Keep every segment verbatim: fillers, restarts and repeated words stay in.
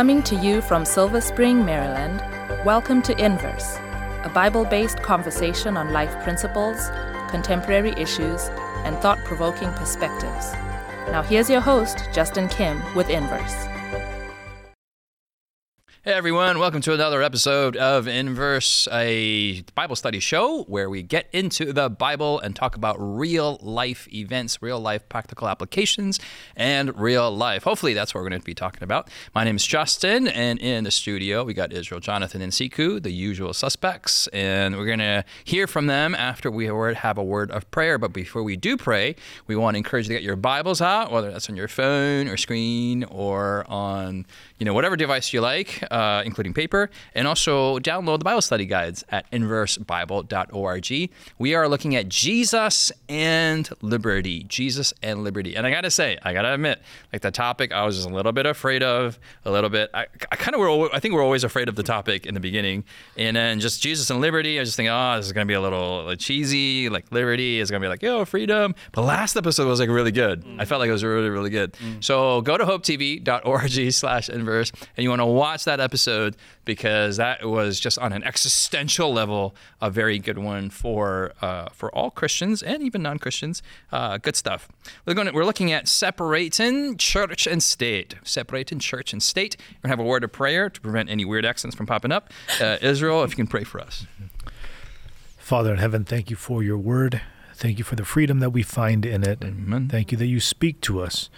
Coming to you from Silver Spring, Maryland, welcome to Inverse, a Bible-based conversation on life principles, contemporary issues, and thought-provoking perspectives. Now here's your host, Justin Kim, with Inverse. Hey everyone, welcome to another episode of Inverse, a Bible study show where we get into the Bible and talk about real life events, real life practical applications, and real life. Hopefully that's what we're going to be talking about. My name is Justin, and in the studio we got Israel, Jonathan, and Siku, the usual suspects, and we're going to hear from them after we have a word of prayer. But before we do pray, we want to encourage you to get your Bibles out, whether that's on your phone or screen or on, you know, whatever device you like. Uh, including paper, and also download the Bible study guides at inverse bible dot org. We are looking at Jesus and liberty, Jesus and liberty. And I got to say, I got to admit, like the topic I was just a little bit afraid of, a little bit. I, I kind of were, I think we're always afraid of the topic in the beginning. And then just Jesus and liberty, I was just thinking, oh, this is going to be a little like, cheesy, like liberty is going to be like, yo, freedom. But last episode was like really good. Mm. I felt like it was really, really good. Mm. So go to hope t v dot org slash inverse, and you want to watch that episode, because that was just on an existential level a very good one for uh, for all Christians and even non-Christians. Uh, good stuff. We're going to, we're looking at separating church and state. Separating church and state. We're gonna have a word of prayer to prevent any weird accents from popping up. Uh, Israel, if you can pray for us. Father in heaven, thank you for your word. Thank you for the freedom that we find in it. Amen. Thank you that you speak to us.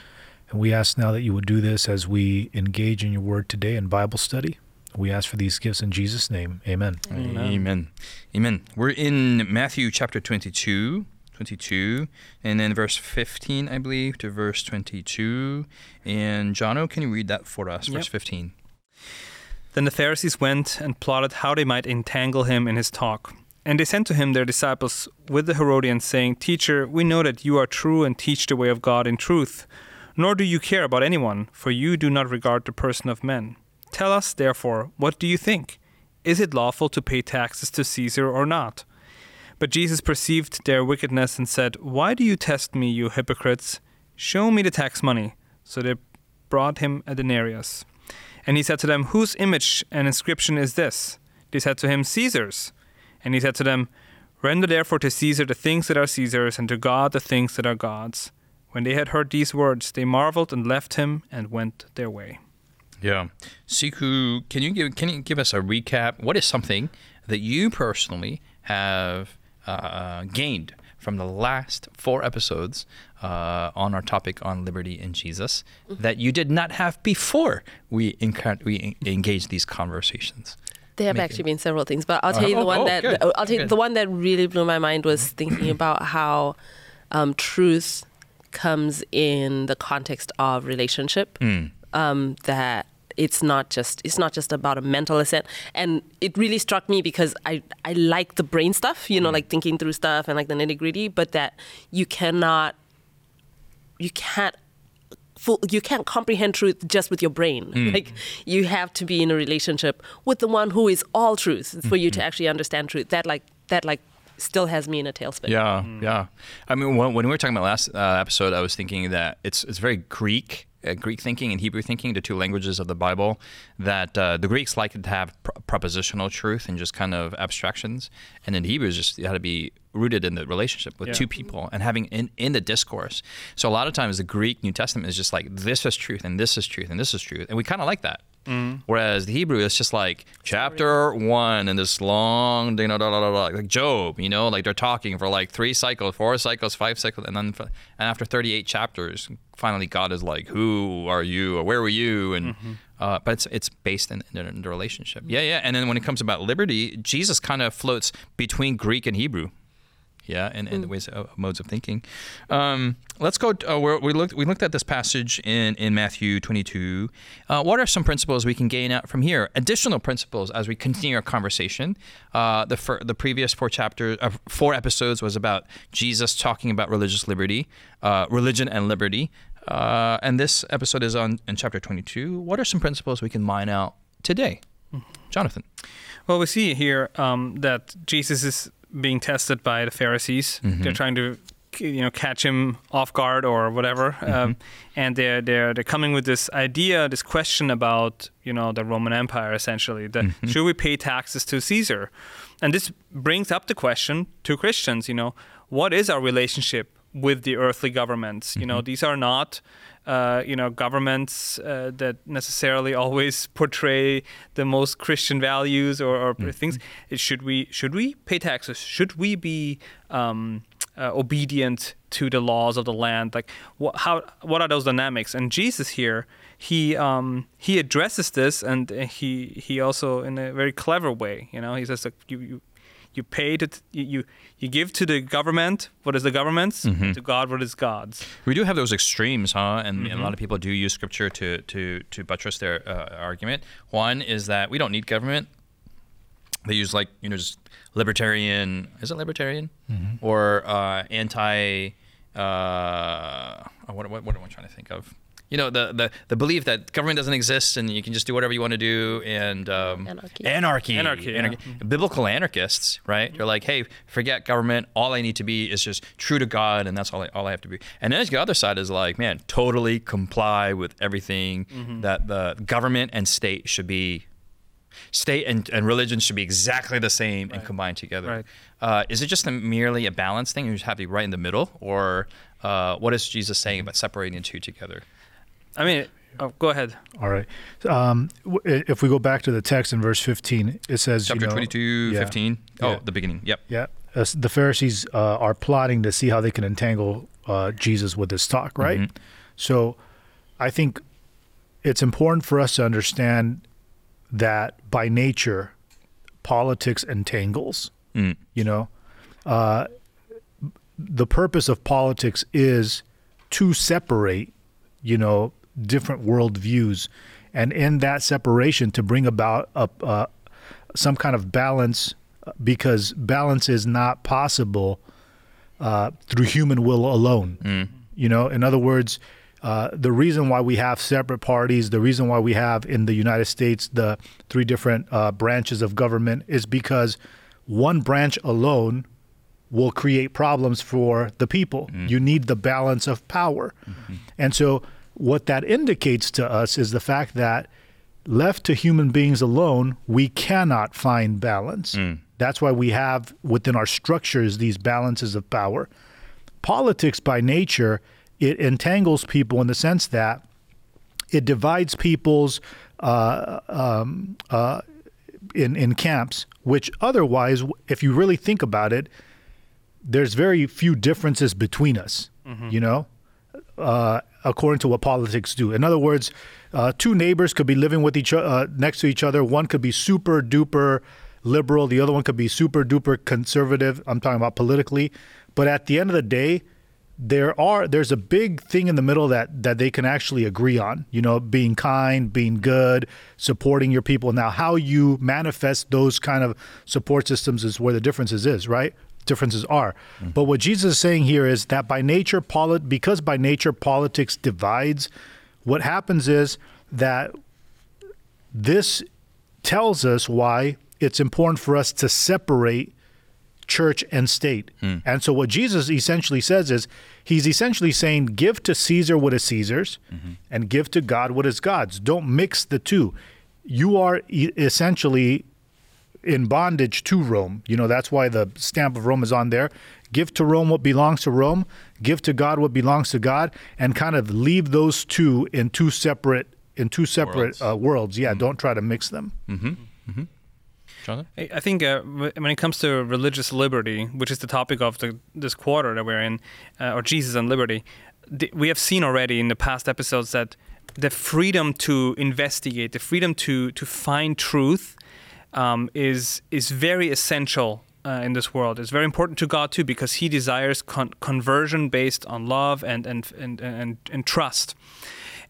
And we ask now that you would do this as we engage in your word today in Bible study. We ask for these gifts in Jesus' name. Amen. Amen. Amen. Amen. We're in Matthew chapter twenty-two, twenty-two, and then verse fifteen, I believe, to verse twenty-two. And Jono, can you read that for us, yep. Verse fifteen? Then the Pharisees went and plotted how they might entangle him in his talk. And they sent to him their disciples with the Herodians, saying, "Teacher, we know that you are true and teach the way of God in truth. Nor do you care about anyone, for you do not regard the person of men. Tell us, therefore, what do you think? Is it lawful to pay taxes to Caesar or not?" But Jesus perceived their wickedness and said, "Why do you test me, you hypocrites? Show me the tax money." So they brought him a denarius. And he said to them, "Whose image and inscription is this?" They said to him, "Caesar's." And he said to them, "Render therefore to Caesar the things that are Caesar's, and to God the things that are God's." When they had heard these words, they marveled and left him and went their way. Yeah. Siku, can you give can you give us a recap? What is something that you personally have uh, gained from the last four episodes uh, on our topic on liberty and Jesus that you did not have before we enc- we engaged these conversations? There have Make actually it. been several things, but I'll tell uh, you the oh, one oh, that good. I'll tell you good. the one that really blew my mind was thinking about how um, truth comes in the context of relationship, mm. um, that it's not just it's not just about a mental ascent. And it really struck me because I, I like the brain stuff, you know, mm. like thinking through stuff and like the nitty gritty, but that you cannot, you can't, full, you can't comprehend truth just with your brain. Mm. Like you have to be in a relationship with the one who is all truth for mm-hmm. you to actually understand truth. That like that like. still has me in a tailspin. Yeah, mm. yeah. I mean, when, when we were talking about last uh, episode, I was thinking that it's it's very Greek, uh, Greek thinking and Hebrew thinking, the two languages of the Bible, that uh, the Greeks liked to have pr- propositional truth and just kind of abstractions, and then the Hebrews just had to be rooted in the relationship with yeah. two people and having in, in the discourse. So a lot of times the Greek New Testament is just like, this is truth and this is truth and this is truth, and we kind of like that. Mm. Whereas the Hebrew is just like chapter one and this long, you know, da, da, da, da, like Job, you know, like they're talking for like three cycles, four cycles, five cycles, and then and after thirty-eight chapters, finally God is like, "Who are you? Or where were you?" And mm-hmm. uh, but it's it's based in, in the relationship. Yeah, yeah. And then when it comes about liberty, Jesus kind of floats between Greek and Hebrew. Yeah, and, and mm. ways, uh, modes of thinking. Um, let's go. Uh, where we looked. We looked at this passage in in Matthew twenty-two. Uh, what are some principles we can gain out from here? Additional principles as we continue our conversation. Uh, the fir- the previous four chapters, uh, four episodes was about Jesus talking about religious liberty, uh, religion and liberty. Uh, and this episode is on in chapter twenty-two. What are some principles we can mine out today, mm. Jonathan? Well, we see here um, that Jesus is being tested by the Pharisees. Mm-hmm. They're trying to you know, catch him off guard or whatever. Mm-hmm. Um, and they're, they're, they're coming with this idea, this question about, you know, the Roman Empire, essentially. That mm-hmm. should we pay taxes to Caesar? And this brings up the question to Christians, you know, what is our relationship with the earthly governments? Mm-hmm. You know, these are not, uh, you know, governments uh, that necessarily always portray the most Christian values or, or mm-hmm. things. It, should we should we pay taxes? Should we be um, uh, obedient to the laws of the land? Like, wh- how what are those dynamics? And Jesus here, he um, he addresses this, and he he also in a very clever way. You know, he says like you. you You pay to, t- you you give to the government what is the government's, mm-hmm. to God what is God's. We do have those extremes, huh? And mm-hmm. a lot of people do use scripture to to, to buttress their uh, argument. One is that we don't need government. They use like, you know, just libertarian, is it libertarian? Mm-hmm. Or uh, anti, uh, what, what, what am I trying to think of? You know, the, the, the belief that government doesn't exist and you can just do whatever you want to do, and um, anarchy. Anarchy. Anarchy. anarchy. Yeah. Mm-hmm. Biblical anarchists, right? Mm-hmm. They're like, hey, forget government. All I need to be is just true to God, and that's all I, all I have to be. And then the other side is like, man, totally comply with everything mm-hmm. that the government and state should be. State and, and religion should be exactly the same right. and combined together. Right. Uh, is it just a, merely a balance thing? You just have to be right in the middle? Or uh, what is Jesus saying about separating the two together? I mean, oh, go ahead. All right. Um, w- if we go back to the text in verse fifteen, it says... Chapter you know, twenty-two, yeah, fifteen. Oh, yeah. The beginning. Yep. Yeah. Uh, the Pharisees uh, are plotting to see how they can entangle uh, Jesus with this talk, right? Mm-hmm. So I think it's important for us to understand that by nature, politics entangles, mm. you know? Uh, the purpose of politics is to separate, you know, different worldviews, and in that separation to bring about a, uh, some kind of balance, because balance is not possible uh, through human will alone. Mm. You know, in other words, uh, the reason why we have separate parties, the reason why we have in the United States the three different uh, branches of government is because one branch alone will create problems for the people. Mm. You need the balance of power. Mm-hmm. And so what that indicates to us is the fact that left to human beings alone, we cannot find balance. Mm. That's why we have within our structures these balances of power. Politics by nature, it entangles people in the sense that it divides people's uh, um, uh, in, in camps, which otherwise, if you really think about it, there's very few differences between us, mm-hmm. you know, uh, according to what politics do. In other words, uh, two neighbors could be living with each uh, next to each other. One could be super duper liberal. The other one could be super duper conservative. I'm talking about politically. But at the end of the day, there are there's a big thing in the middle that that they can actually agree on, you know, being kind, being good, supporting your people. Now, how you manifest those kind of support systems is where the differences is, right? Differences are. Mm-hmm. But what Jesus is saying here is that by nature, polit- because by nature politics divides, what happens is that this tells us why it's important for us to separate church and state. Mm. And so what Jesus essentially says is, he's essentially saying, give to Caesar what is Caesar's mm-hmm. and give to God what is God's. Don't mix the two. You are e- essentially in bondage to Rome. You know, that's why the stamp of Rome is on there. Give to Rome what belongs to Rome, give to God what belongs to God, and kind of leave those two in two separate in two separate worlds. Uh, worlds. Yeah, mm-hmm. Don't try to mix them. Mm-hmm. Mm-hmm. Jonathan? I think uh, when it comes to religious liberty, which is the topic of the, this quarter that we're in, uh, or Jesus and liberty, th- we have seen already in the past episodes that the freedom to investigate, the freedom to, to find truth, Um, is is very essential uh, in this world. It's very important to God too, because He desires con- conversion based on love and and, and and and trust.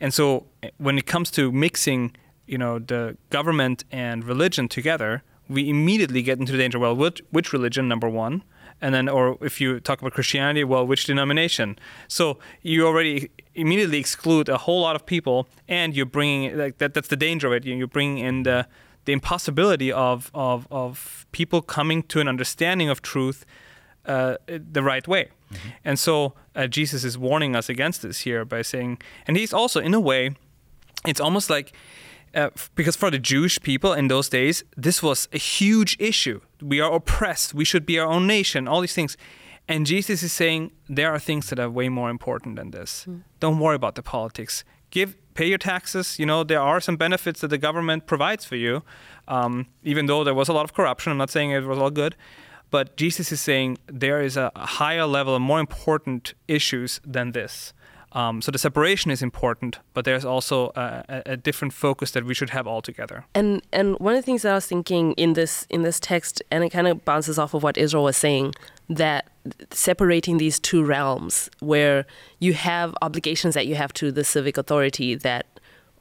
And so, when it comes to mixing, you know, the government and religion together, we immediately get into the danger. Well, which, which religion? Number one, and then, or if you talk about Christianity, well, which denomination? So you already immediately exclude a whole lot of people, and you're bringing like that. That's the danger of it. You're bringing in the The impossibility of, of of people coming to an understanding of truth uh, the right way. Mm-hmm. And so uh, Jesus is warning us against this here by saying, and he's also, in a way, it's almost like, uh, because for the Jewish people in those days, this was a huge issue. We are oppressed. We should be our own nation, all these things. And Jesus is saying, there are things that are way more important than this. Mm. Don't worry about the politics. Give, pay your taxes. You know, there are some benefits that the government provides for you, um, even though there was a lot of corruption. I'm not saying it was all good. But Jesus is saying there is a higher level of more important issues than this. Um, so the separation is important, but there's also a, a different focus that we should have altogether. And and one of the things that I was thinking in this in this text, and it kind of bounces off of what Israel was saying, that separating these two realms where you have obligations that you have to the civic authority that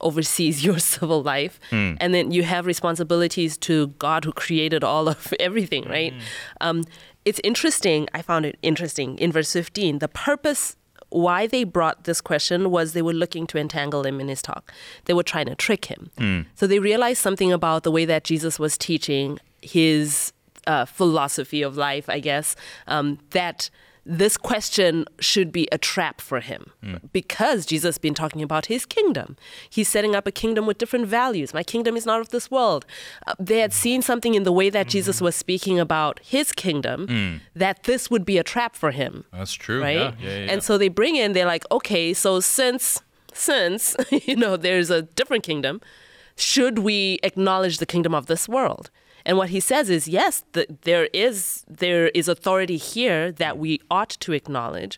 oversees your civil life, mm. and then you have responsibilities to God who created all of everything, right? Mm. Um, it's interesting. I found it interesting. In verse fifteen, the purpose why they brought this question was they were looking to entangle him in his talk. They were trying to trick him. Mm. So they realized something about the way that Jesus was teaching, his uh, philosophy of life, I guess, um, that this question should be a trap for him mm. because Jesus has been talking about his kingdom. He's setting up a kingdom with different values. My kingdom is not of this world. Uh, they had seen something in the way that mm. Jesus was speaking about his kingdom mm. that this would be a trap for him. That's true. Right? Yeah. Yeah, yeah, yeah. And so they bring in, they're like, okay, so since, since you know, there's a different kingdom, should we acknowledge the kingdom of this world? And what he says is, yes, the, there is there is authority here that we ought to acknowledge.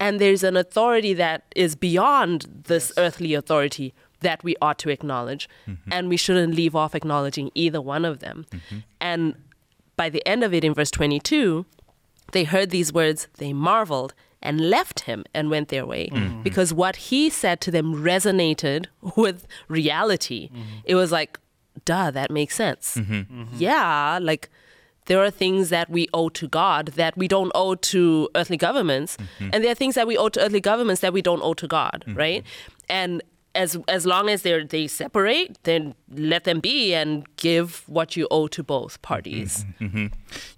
And there's an authority that is beyond this yes. earthly authority that we ought to acknowledge. Mm-hmm. And we shouldn't leave off acknowledging either one of them. Mm-hmm. And by the end of it, in verse twenty-two, they heard these words, they marveled and left him and went their way. Mm-hmm. Because what he said to them resonated with reality. Mm-hmm. It was like, duh, that makes sense. Mm-hmm. Mm-hmm. Yeah, like there are things that we owe to God that we don't owe to earthly governments. Mm-hmm. And there are things that we owe to earthly governments that we don't owe to God, mm-hmm. right? And as as long as they they separate, then let them be and give what you owe to both parties. Mm-hmm.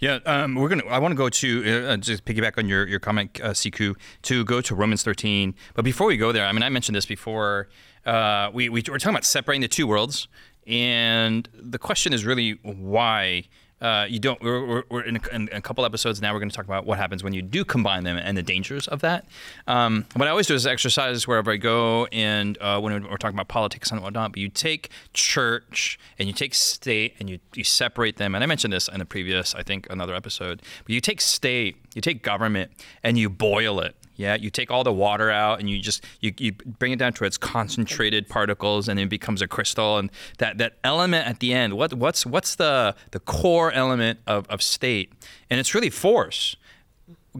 Yeah, um, we're gonna. I want to go to uh, just piggyback on your your comment, uh, Siku, to go to Romans thirteen. But before we go there, I mean, I mentioned this before. Uh, we we were talking about separating the two worlds. And the question is really why uh, you don't. We're, we're, we're in, a, in a couple episodes now. We're going to talk about what happens when you do combine them and the dangers of that. Um, what I always do is exercise wherever I go, and uh, when we're talking about politics and whatnot. But you take church and you take state and you you separate them. And I mentioned this in a previous, I think, another episode. But you take state, you take government, and you boil it. Yeah, you take all the water out and you just you, you bring it down to its concentrated particles, and it becomes a crystal. And that, that element at the end, what what's what's the the core element of, of state? And it's really force.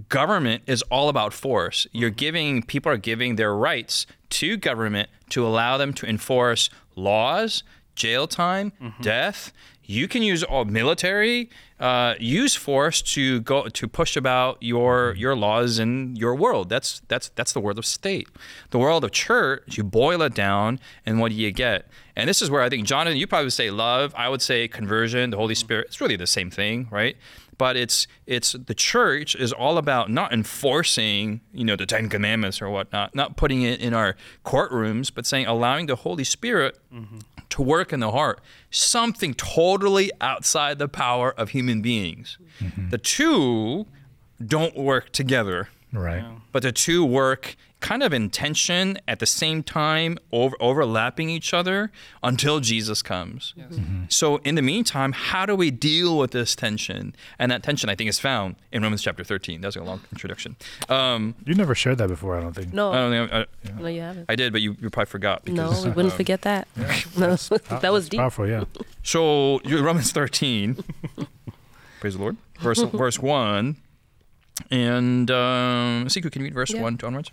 Government is all about force. You're giving people are giving their rights to government to allow them to enforce laws, jail time, mm-hmm. death. You can use all military, uh, use force to go to push about your your laws in your world. That's that's that's the world of state. The world of church, you boil it down, and what do you get? And this is where I think, Jonathan, you probably would say love. I would say conversion, the Holy Spirit. It's really the same thing, right? But it's it's the church is all about not enforcing, you know, the Ten Commandments or whatnot, not putting it in our courtrooms, but saying allowing the Holy Spirit mm-hmm. to work in the heart, something totally outside the power of human beings. Mm-hmm. The two don't work together, right? Yeah. But the two work kind of in tension at the same time, over, overlapping each other until Jesus comes. Yes. Mm-hmm. So in the meantime, how do we deal with this tension? And that tension, I think, is found in Romans chapter thirteen. That's a long introduction. Um, you never shared that before, I don't think. No, I don't think I, I, yeah. no, you haven't. I did, but you, you probably forgot. Because, no, we wouldn't um, forget that. Yeah. No, that was deep. Powerful, yeah. So Romans thirteen, praise the Lord, verse verse one. And um, Siku, can you read verse yeah. one to onwards?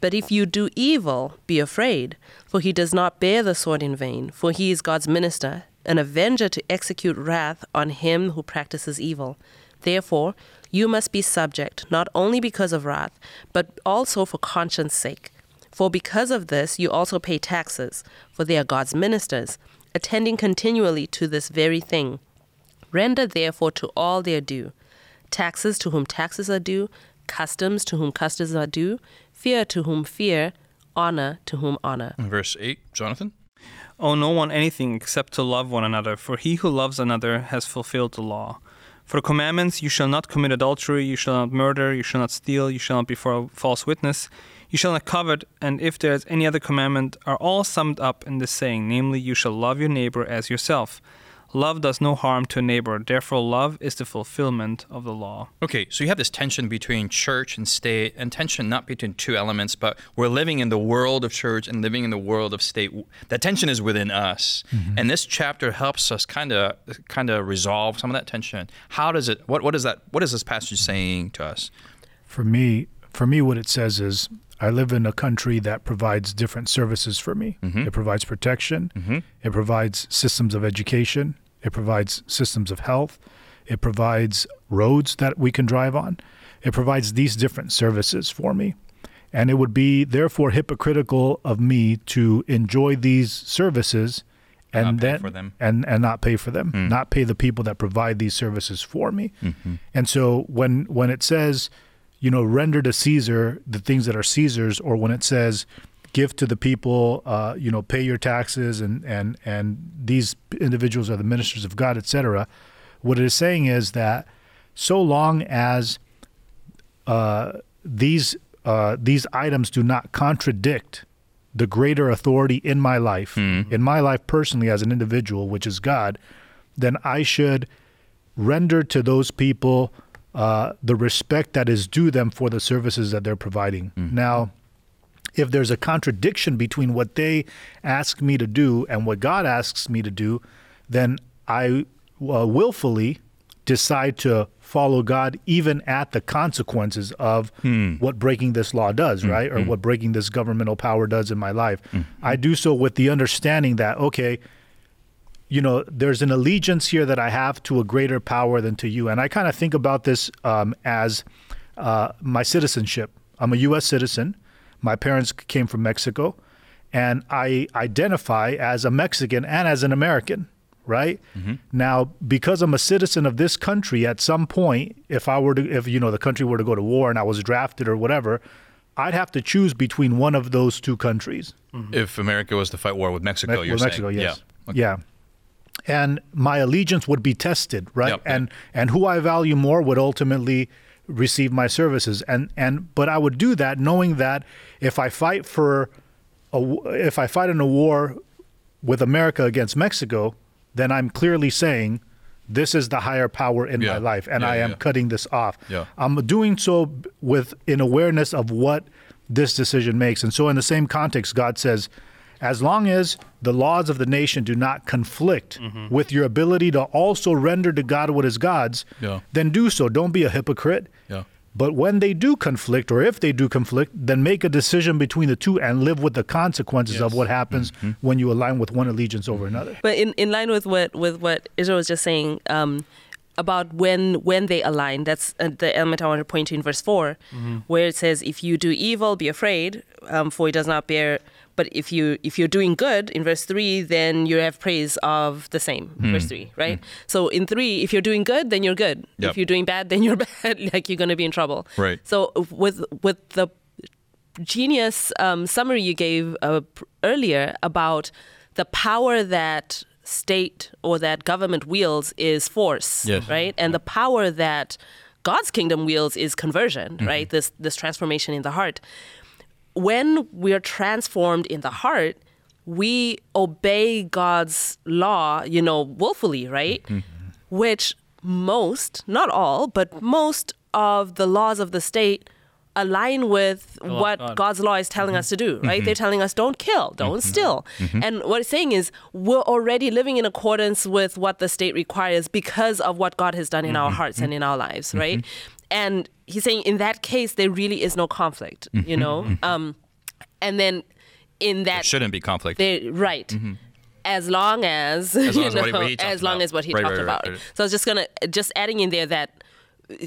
But if you do evil, be afraid, for he does not bear the sword in vain, for he is God's minister, an avenger to execute wrath on him who practices evil. Therefore, you must be subject, not only because of wrath, but also for conscience' sake. For because of this you also pay taxes, for they are God's ministers, attending continually to this very thing. Render therefore to all their due, taxes to whom taxes are due, customs to whom customs are due, fear to whom fear, honor to whom honor. Verse eight, Jonathan. Owe no one anything except to love one another, for he who loves another has fulfilled the law. For commandments, you shall not commit adultery, you shall not murder, you shall not steal, you shall not be false witness, you shall not covet, and if there is any other commandment, are all summed up in this saying, namely, you shall love your neighbor as yourself. Love does no harm to a neighbor. Therefore, love is the fulfillment of the law. Okay, so you have this tension between church and state, and tension not between two elements, but we're living in the world of church and living in the world of state. That tension is within us. Mm-hmm. And this chapter helps us kind of kind of resolve some of that tension. How does it, what, what is that, what is this passage saying to us? For me, for me, what it says is, I live in a country that provides different services for me. Mm-hmm. It provides protection. Mm-hmm. It provides systems of education. It provides systems of health. It provides roads that we can drive on. It provides these different services for me. And it would be, therefore, hypocritical of me to enjoy these services and not pay then, for them. And, and not pay for them, mm. not pay the people that provide these services for me. Mm-hmm. And so when when it says, you know, render to Caesar the things that are Caesar's, or when it says, give to the people, uh, you know, pay your taxes, and, and, and these individuals are the ministers of God, et cetera. What it is saying is that so long as uh, these uh, these items do not contradict the greater authority in my life, mm-hmm. in my life personally as an individual, which is God, then I should render to those people uh, the respect that is due them for the services that they're providing. Mm-hmm. Now, if there's a contradiction between what they ask me to do and what God asks me to do, then I uh, willfully decide to follow God even at the consequences of hmm. what breaking this law does, hmm. right? Or hmm. what breaking this governmental power does in my life. Hmm. I do so with the understanding that, okay, you know, there's an allegiance here that I have to a greater power than to you. And I kind of think about this um, as uh, my citizenship. I'm a U S citizen. My parents came from Mexico, and I identify as a Mexican and as an American, right? Mm-hmm. Now, because I'm a citizen of this country, at some point, if I were to, if you know, the country were to go to war and I was drafted or whatever, I'd have to choose between one of those two countries. Mm-hmm. If America was to fight war with Mexico, Me- you're with saying? Mexico, yes. Yeah. Okay. Yeah. And my allegiance would be tested, right? Yep, and yep. and who I value more would ultimately receive my services, and and but I would do that knowing that if I fight for a if I fight in a war with America against Mexico, then I'm clearly saying this is the higher power in yeah. my life, and yeah, I am yeah. cutting this off. Yeah. I'm doing so with an awareness of what this decision makes, and so in the same context, God says, as long as the laws of the nation do not conflict mm-hmm. with your ability to also render to God what is God's, yeah. then do so. Don't be a hypocrite. Yeah. But when they do conflict, or if they do conflict, then make a decision between the two and live with the consequences yes. of what happens mm-hmm. when you align with one allegiance over another. But in, in line with what with what Israel was just saying um, about when when they align, that's the element I want to point to in verse four, mm-hmm. where it says, if you do evil, be afraid, um, for it does not bear... But if you if you're doing good in verse three, then you have praise of the same. Mm. Verse three, right? Mm. So in three, if you're doing good, then you're good. Yep. If you're doing bad, then you're bad. Like you're going to be in trouble. Right. So with with the genius um, summary you gave uh, earlier about the power that state or that government wields is force, yes. right? And the power that God's kingdom wields is conversion, mm-hmm. right? This this transformation in the heart. When we are transformed in the heart, we obey God's law, you know, willfully, right? Mm-hmm. Which most, not all, but most of the laws of the state align with oh, what God. God's law is telling mm-hmm. us to do, right? Mm-hmm. They're telling us don't kill, don't mm-hmm. steal. Mm-hmm. And what it's saying is we're already living in accordance with what the state requires because of what God has done in mm-hmm. our hearts mm-hmm. and in our lives, mm-hmm. right? And he's saying in that case, there really is no conflict, mm-hmm. you know? Mm-hmm. Um, and then in that... There shouldn't be conflict. There, right. Mm-hmm. As long as, as long as, know, what he, he as, long as what he right, talked right, about. Right, right, right. So I was just gonna just adding in there that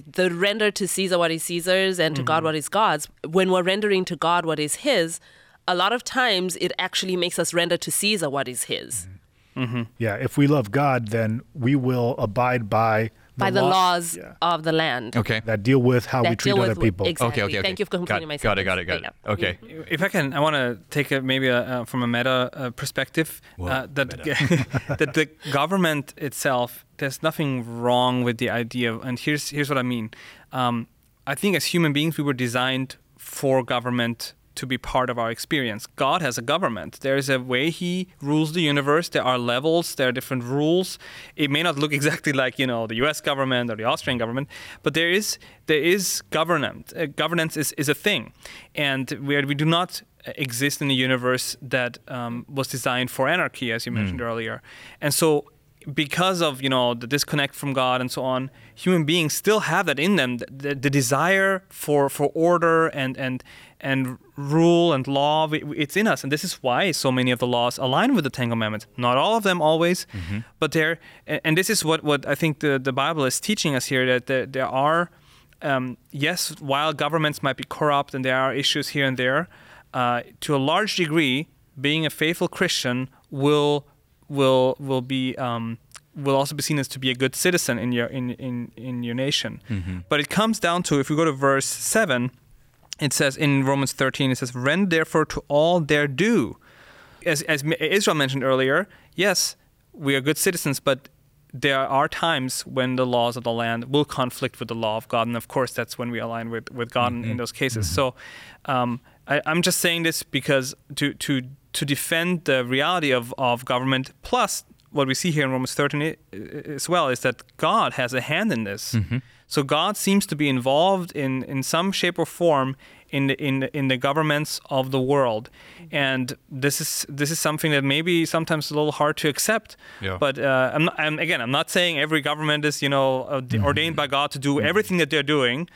the render to Caesar what is Caesar's and to mm-hmm. God what is God's. When we're rendering to God what is His, a lot of times it actually makes us render to Caesar what is His. Mm-hmm. Yeah, if we love God, then we will abide by the by the law. laws yeah. of the land. Okay, that deal with how that we treat other people. Exactly. Okay, okay, okay. Thank you for completing my sentence. Got it, got it, got it. Yeah. Okay. If I can, I want to take a, maybe a, uh, from a meta uh, perspective Whoa, uh, that meta. that the government itself. There's nothing wrong with the idea, of, and here's here's what I mean. Um, I think as human beings, we were designed for government to be part of our experience. God has a government. There is a way He rules the universe. There are levels. There are different rules. It may not look exactly like, you know, the U S government or the Austrian government, but there is there is governance. Uh, governance is, is a thing, and where we do not exist in a universe that um, was designed for anarchy, as you mentioned mm. earlier, and so. Because of, you know, the disconnect from God and so on, human beings still have that in them, the, the desire for, for order and and and rule and law. It's in us, and this is why so many of the laws align with the Ten Commandments. Not all of them always, mm-hmm. but there. And this is what, what I think the, the Bible is teaching us here, that there, there are, um, yes, while governments might be corrupt and there are issues here and there, uh, to a large degree, being a faithful Christian will. will will be um, will also be seen as to be a good citizen in your in in, in your nation. Mm-hmm. But it comes down to, if we go to verse seven, it says in Romans thirteen, it says, "Render therefore to all their due." As as Israel mentioned earlier, yes, we are good citizens, but there are times when the laws of the land will conflict with the law of God, and of course that's when we align with, with God mm-hmm. in, in those cases. Mm-hmm. So um, I, I'm just saying this because to to to defend the reality of, of government, plus what we see here in Romans thirteen as well, is that God has a hand in this. Mm-hmm. So God seems to be involved in, in some shape or form in the, in the, in the governments of the world. And this is this is something that maybe sometimes is a little hard to accept. Yeah. But uh, I'm, not, I'm again, I'm not saying every government is, you know, mm-hmm. ordained by God to do mm-hmm. everything that they're doing.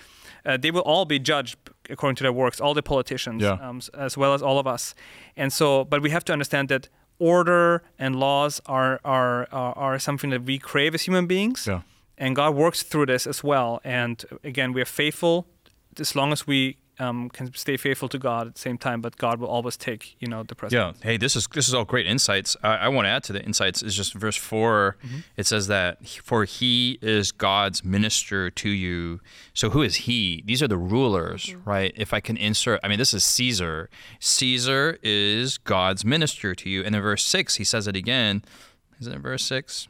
Uh, they will all be judged according to their works, all the politicians, yeah. um, as well as all of us. And so, but we have to understand that order and laws are are are, are something that we crave as human beings, yeah. and God works through this as well. And again, we are faithful as long as we um, can stay faithful to God at the same time, but God will always take, you know, the precedence. Yeah. Hey, this is this is all great insights. I, I want to add to the insights is just verse four. Mm-hmm. It says that, "For he is God's minister to you." So who is he? These are the rulers, mm-hmm. right? If I can insert, I mean, this is Caesar. Caesar is God's minister to you. And in verse six, he says it again. Is it in verse six?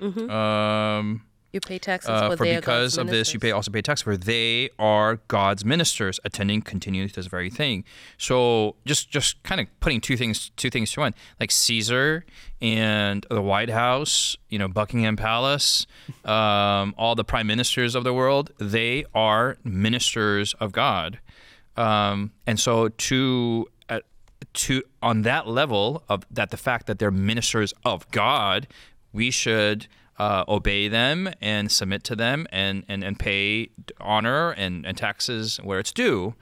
Mm-hmm. Um, You pay taxes uh, for they because are God's of ministers. This, you pay also pay tax, for they are God's ministers, attending continually to this very thing. So just just kind of putting two things two things to one, like Caesar and the White House, you know, Buckingham Palace, um, all the prime ministers of the world, they are ministers of God, um, and so to. Uh, to on that level of that, the fact that they're ministers of God, we should. Uh, obey them and submit to them and, and, and pay honor and, and taxes where it's due.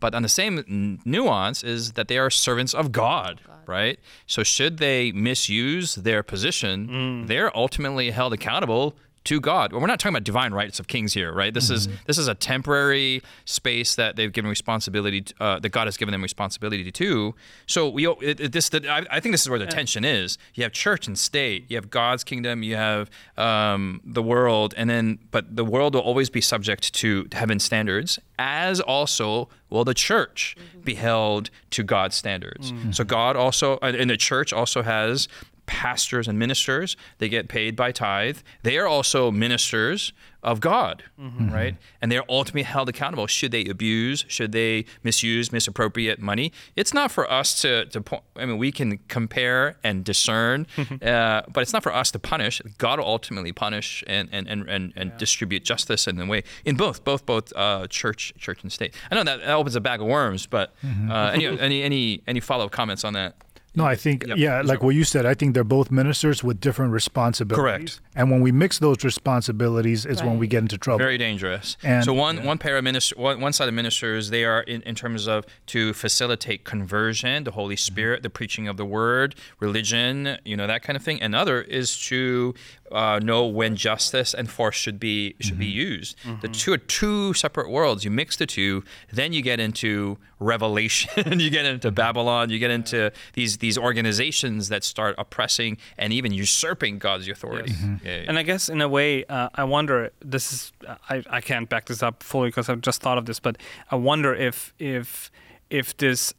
But on the same n- nuance is that they are servants of God, God, right? So should they misuse their position, mm. they're ultimately held accountable to God. Well, we're not talking about divine rights of kings here, right? This mm-hmm. is this is a temporary space that they've given responsibility to, uh, that God has given them responsibility to. So we it, it, this the, I, I think this is where the yeah. tension is. You have church and state. You have God's kingdom. You have um, the world, and then but the world will always be subject to heaven's standards, as also will the church mm-hmm. be held to God's standards. Mm-hmm. So God also and the church also has pastors and ministers. They get paid by tithe. They are also ministers of God, mm-hmm. right? And they're ultimately held accountable. Should they abuse? Should they misuse, misappropriate money? It's not for us to, to po- I mean, we can compare and discern, uh, but it's not for us to punish. God will ultimately punish and and and, and, and yeah. distribute justice in the way, in both, both, both uh, church church and state. I know that opens a bag of worms, but mm-hmm. uh, any, any, any, any follow-up comments on that? No, I think, yep. yeah, like what you said, I think they're both ministers with different responsibilities. Correct. And when we mix those responsibilities is right. when we get into trouble. Very dangerous. And so one, yeah. one pair of minister, one, one side of ministers, they are in, in terms of to facilitate conversion, the Holy Spirit, mm-hmm. the preaching of the word, religion, you know, that kind of thing. Another is to uh, know when justice and force should be should mm-hmm. be used. Mm-hmm. The two are two separate worlds. You mix the two, then you get into Revelation, you get into Babylon, you get into these these organizations that start oppressing and even usurping God's authority. Yes. Mm-hmm. Yeah, yeah. And I guess in a way, uh, I wonder, this is, I, I can't back this up fully because I've just thought of this, but I wonder if if if this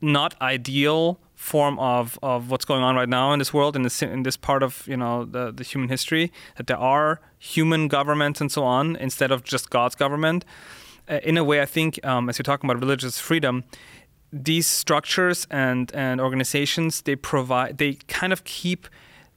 not ideal form of, of what's going on right now in this world, in this, in this part of, you know, the, the human history, that there are human governments and so on, instead of just God's government. Uh, in a way, I think, um, as you're talking about religious freedom, these structures and, and organizations, they provide, they kind of keep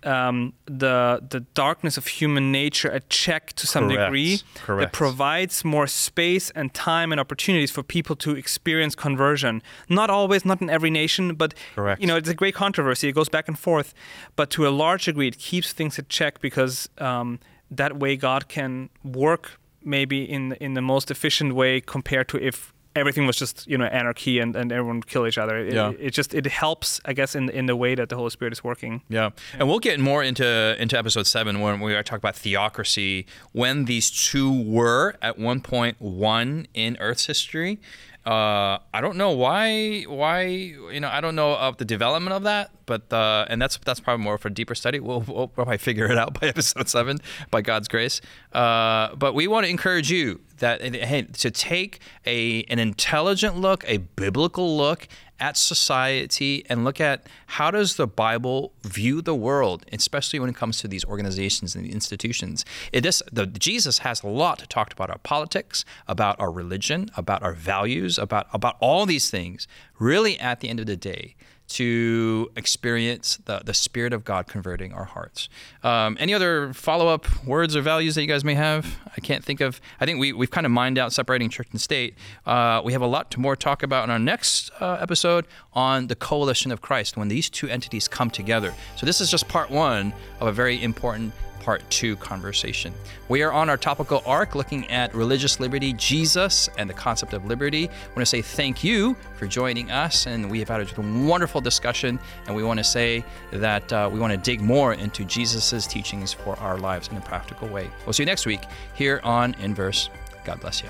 um, the the darkness of human nature at check to some Correct. degree. Correct. That provides more space and time and opportunities for people to experience conversion. Not always, not in every nation, but Correct. you know, it's a great controversy. It goes back and forth, but to a large degree, it keeps things at check because um, that way God can work maybe in in the most efficient way compared to if everything was just, you know, anarchy and, and everyone would kill each other. It, yeah. it just, it helps, I guess, in in the way that the Holy Spirit is working. Yeah. yeah. And we'll get more into into episode seven when we talk about theocracy, when these two were at one point one in Earth's history. Uh, I don't know why, why, you know, I don't know of the development of that, but, uh, and that's, that's probably more for deeper study. We'll, we'll probably figure it out by episode seven, by God's grace. Uh, but we want to encourage you that, hey, to take a, an intelligent look, a biblical look at society and look at how does the Bible view the world, especially when it comes to these organizations and the institutions. It is, the, Jesus has a lot to talk about our politics, about our religion, about our values, about, about all these things, really at the end of the day, to experience the, the Spirit of God converting our hearts. Um, any other follow-up words or values that you guys may have? I can't think of. I think we, we've kind of mined out separating church and state. Uh, we have a lot to more talk about in our next uh, episode on the coalition of Christ, when these two entities come together. So this is just part one of a very important part two conversation. We are on our topical arc looking at religious liberty, Jesus, and the concept of liberty. I want to say thank you for joining us, and we have had a wonderful discussion, and we want to say that uh, we want to dig more into Jesus's teachings for our lives in a practical way. We'll see you next week here on Inverse. God bless you.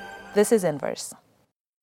this is Inverse.